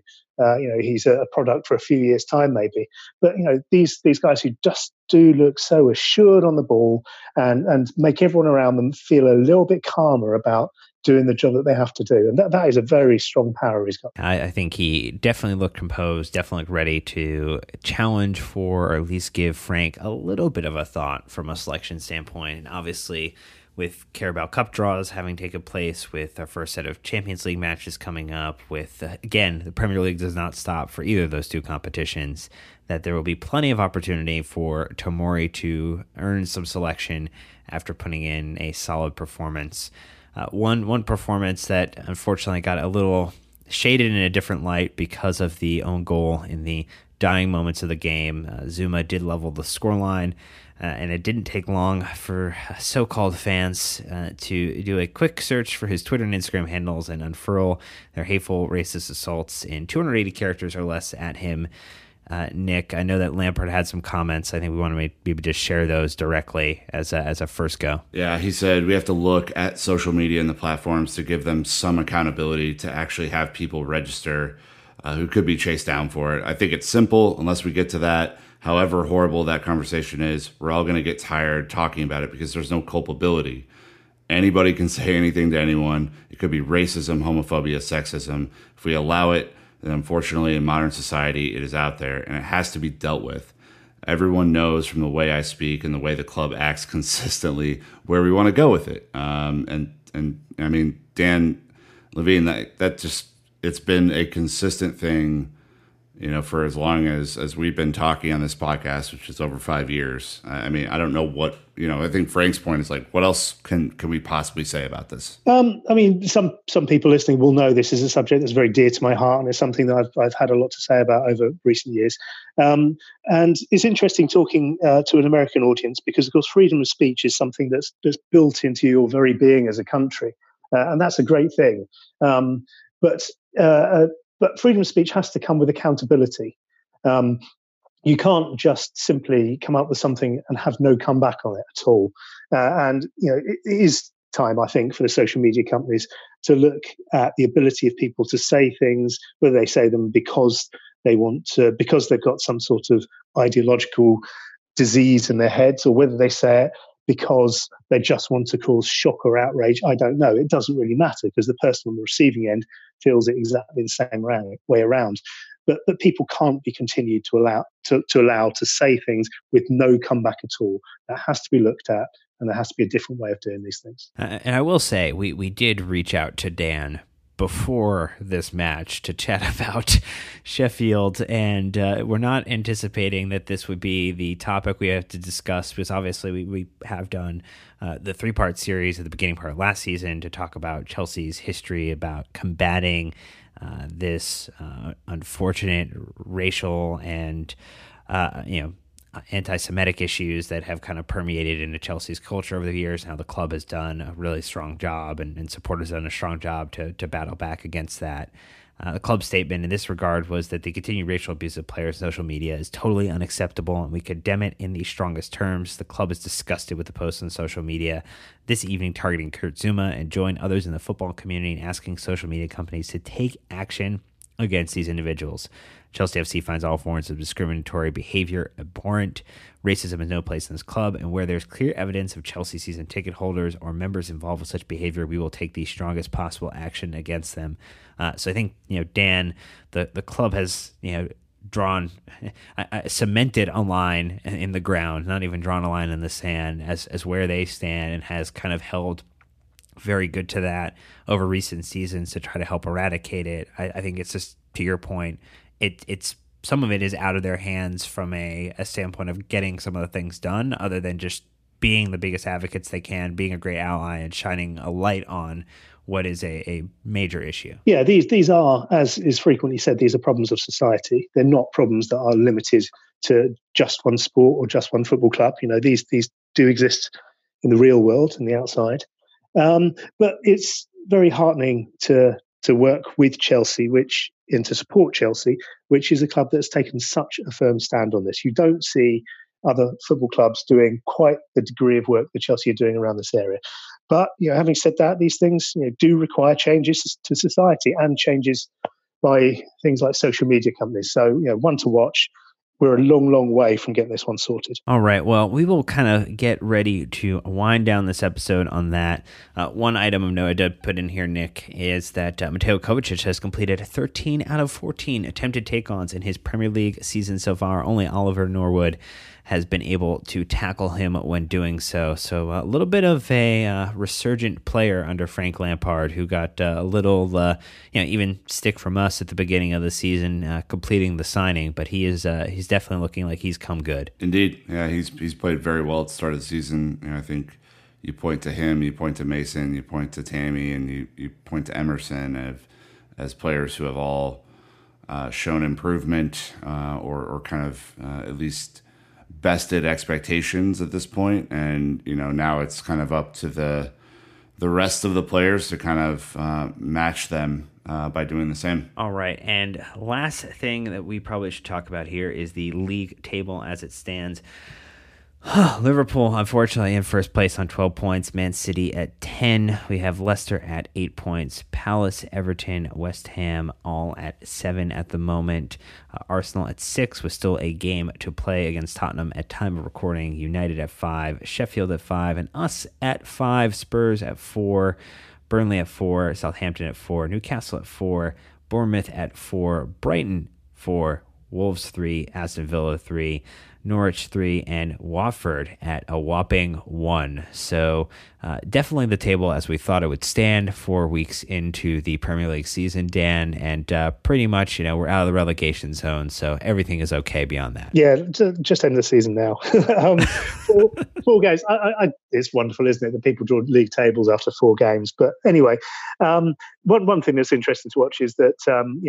he's a product for a few years' time maybe. But these guys who just do look so assured on the ball and make everyone around them feel a little bit calmer about doing the job that they have to do. And that is a very strong power he's got. I think he definitely looked composed, definitely ready to challenge for, or at least give Frank a little bit of a thought from a selection standpoint. And obviously, with Carabao Cup draws having taken place, with our first set of Champions League matches coming up, with, again, the Premier League does not stop for either of those two competitions, that there will be plenty of opportunity for Tomori to earn some selection after putting in a solid performance. One performance that unfortunately got a little shaded in a different light because of the own goal in the dying moments of the game. Zuma did level the scoreline, and it didn't take long for so-called fans to do a quick search for his Twitter and Instagram handles and unfurl their hateful racist assaults in 280 characters or less at him. Nick, I know that Lampard had some comments. I think we want to maybe just share those directly as a first go. Yeah, he said, we have to look at social media and the platforms to give them some accountability, to actually have people register who could be chased down for it. I think it's simple. Unless we get to that, however horrible that conversation is, we're all going to get tired talking about it because there's no culpability. Anybody can say anything to anyone. It could be racism, homophobia, sexism. If we allow it, and unfortunately, in modern society, it is out there, and it has to be dealt with. Everyone knows from the way I speak and the way the club acts consistently where we want to go with it. I mean, Dan Levine, that just, it's been a consistent thing, you know, for as long as we've been talking on this podcast, which is over 5 years. I mean, I don't know what, you know, I think Frank's point is like, what else can we possibly say about this? I mean, some people listening will know this is a subject that's very dear to my heart, and it's something that I've had a lot to say about over recent years. And it's interesting talking to an American audience because, of course, freedom of speech is something that's built into your very being as a country. And that's a great thing. But freedom of speech has to come with accountability. You can't just simply come up with something and have no comeback on it at all. And you know, it is time, I think, for the social media companies to look at the ability of people to say things, whether they say them because they want to, because they've got some sort of ideological disease in their heads, or whether they say it because they just want to cause shock or outrage. I don't know. It doesn't really matter because the person on the receiving end feels it exactly the same way around. But people can't be continued to allow to say things with no comeback at all. That has to be looked at, and there has to be a different way of doing these things. And I will say, we did reach out to Dan before this match to chat about Sheffield, and we're not anticipating that this would be the topic we have to discuss, because obviously we have done the three-part series at the beginning part of last season to talk about Chelsea's history about combating this unfortunate racial and anti-Semitic issues that have kind of permeated into Chelsea's culture over the years, and how the club has done a really strong job and supporters have done a strong job to battle back against that. The club statement in this regard was that the continued racial abuse of players on social media is totally unacceptable, and we condemn it in the strongest terms. The club is disgusted with the posts on social media this evening targeting Kurt Zuma, and join others in the football community in asking social media companies to take action against these individuals. Chelsea FC finds all forms of discriminatory behavior abhorrent. Racism has no place in this club, and where there's clear evidence of Chelsea season ticket holders or members involved with such behavior, we will take the strongest possible action against them. So I think, you know, Dan, the club has, you know, drawn, cemented a line in the ground, not even drawn a line in the sand as where they stand, and has kind of held very good to that over recent seasons to try to help eradicate it. I think it's just, to your point, it's some of it is out of their hands from a standpoint of getting some of the things done, other than just being the biggest advocates they can, being a great ally, and shining a light on what is a major issue. Yeah, these are, as is frequently said, these are problems of society. They're not problems that are limited to just one sport or just one football club. You know, these do exist in the real world and the outside. But it's very heartening to work with Chelsea, and to support Chelsea, which is a club that's taken such a firm stand on this. You don't see other football clubs doing quite the degree of work that Chelsea are doing around this area. But, you know, having said that, these things, you know, do require changes to society, and changes by things like social media companies. So, you know, one to watch we're a long, long way from getting this one sorted. All right. Well, we will kind of get ready to wind down this episode on that. One item of note I did put in here, Nick, is that Mateo Kovacic has completed 13 out of 14 attempted take-ons in his Premier League season so far. Only Oliver Norwood has been able to tackle him when doing so. So a little bit of a resurgent player under Frank Lampard, who got a little, even stick from us at the beginning of the season, completing the signing. But he is he's definitely looking like he's come good. Indeed. Yeah, he's played very well at the start of the season. You know, I think you point to him, you point to Mason, you point to Tammy, and you point to Emerson as players who have all shown improvement or kind of at least bested expectations at this point. And now it's kind of up to the rest of the players to kind of match them by doing the same. All right, and last thing that we probably should talk about here is the league table as it stands. Liverpool, unfortunately, in first place on 12 points. Man City at 10. We have Leicester at 8 points. Palace, Everton, West Ham all at 7 at the moment. Arsenal at 6 with still a game to play against Tottenham at time of recording. United at 5. Sheffield at 5. And us at 5. Spurs at 4. Burnley at 4. Southampton at 4. Newcastle at 4. Bournemouth at 4. Brighton 4. Wolves 3. Aston Villa 3. Norwich 3, and Watford at a whopping 1. So definitely the table as we thought it would stand 4 weeks into the Premier League season, Dan, and pretty much, we're out of the relegation zone, so everything is okay beyond that. Yeah, just end the season now. Four games. It's wonderful, isn't it, that people draw league tables after four games. But anyway, one thing that's interesting to watch is that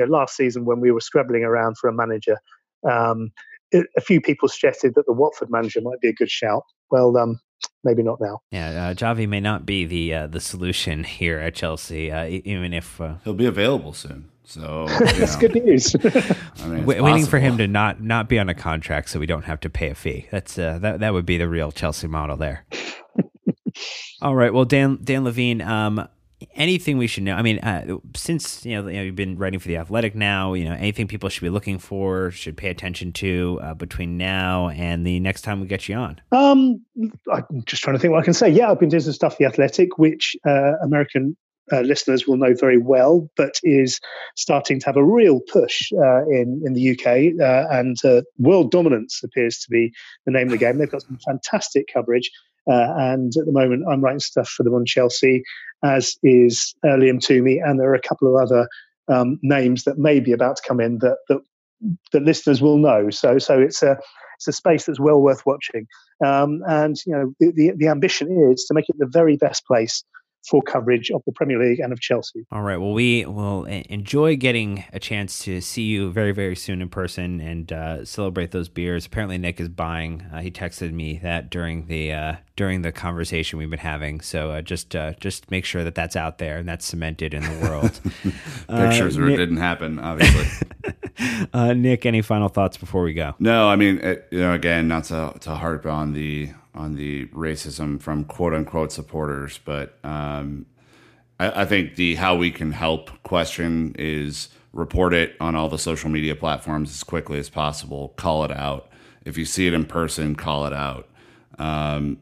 last season when we were scrabbling around for a manager, a few people suggested that the Watford manager might be a good shout. Well, maybe not now. Yeah, Javi may not be the solution here at Chelsea, even if... he'll be available soon. So that's good news. I mean, waiting for him to not be on a contract so we don't have to pay a fee. That's that would be the real Chelsea model there. All right, well, Dan Levine... anything we should know? I mean, since you've been writing for The Athletic now, anything people should be looking for, should pay attention to between now and the next time we get you on? I'm just trying to think what I can say. Yeah, I've been doing some stuff for The Athletic, which American listeners will know very well, but is starting to have a real push in the UK, and world dominance appears to be the name of the game. They've got some fantastic coverage. And at the moment, I'm writing stuff for them on Chelsea, as is Liam Toomey, and there are a couple of other names that may be about to come in that listeners will know. So it's a space that's well worth watching. And the ambition is to make it the very best place for coverage of the Premier League and of Chelsea. All right. Well, we will enjoy getting a chance to see you very, very soon in person and celebrate those beers. Apparently, Nick is buying. He texted me that during the conversation we've been having. So just make sure that that's out there and that's cemented in the world. Pictures where it didn't happen, obviously. Nick, any final thoughts before we go? No, I mean, again, not to harp on the racism from quote-unquote supporters, but I think the how we can help question is report it on all the social media platforms as quickly as possible, call it out. If you see it in person, call it out.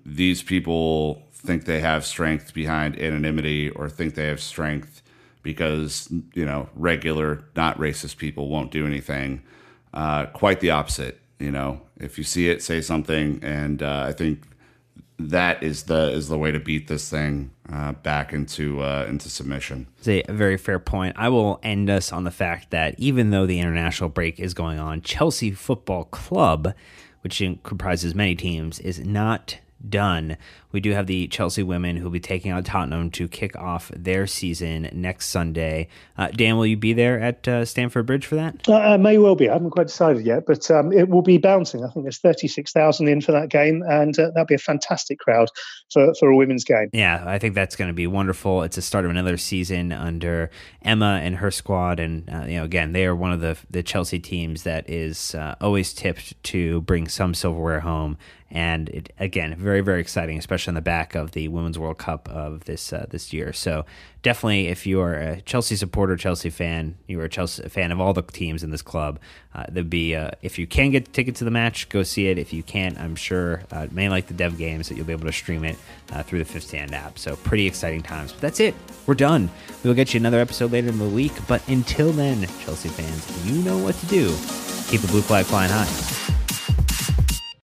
These people think they have strength behind anonymity or think they have strength because, regular, not racist people won't do anything. Quite the opposite. If you see it, say something, and I think that is the way to beat this thing back into submission. It's a very fair point. I will end us on the fact that even though the international break is going on, Chelsea Football Club, which comprises many teams, is not done. We do have the Chelsea women who will be taking on Tottenham to kick off their season next Sunday. Dan, will you be there at Stamford Bridge for that? I may well be. I haven't quite decided yet, but it will be bouncing. I think there's 36,000 in for that game, and that'll be a fantastic crowd for a women's game. Yeah, I think that's going to be wonderful. It's the start of another season under Emma and her squad, and again, they are one of the Chelsea teams that is always tipped to bring some silverware home, and it, again, very very, very exciting, especially on the back of the Women's World Cup of this year. So definitely, if you are a Chelsea supporter, Chelsea fan, you are a Chelsea fan of all the teams in this club, there'd be if you can get a ticket to the match, go see it. If you can't, I'm sure, mainly like the dev games, that you'll be able to stream it through the Fifth Stand app. So pretty exciting times. But that's it. We're done. We will get you another episode later in the week. But until then, Chelsea fans, you know what to do. Keep the blue flag flying high.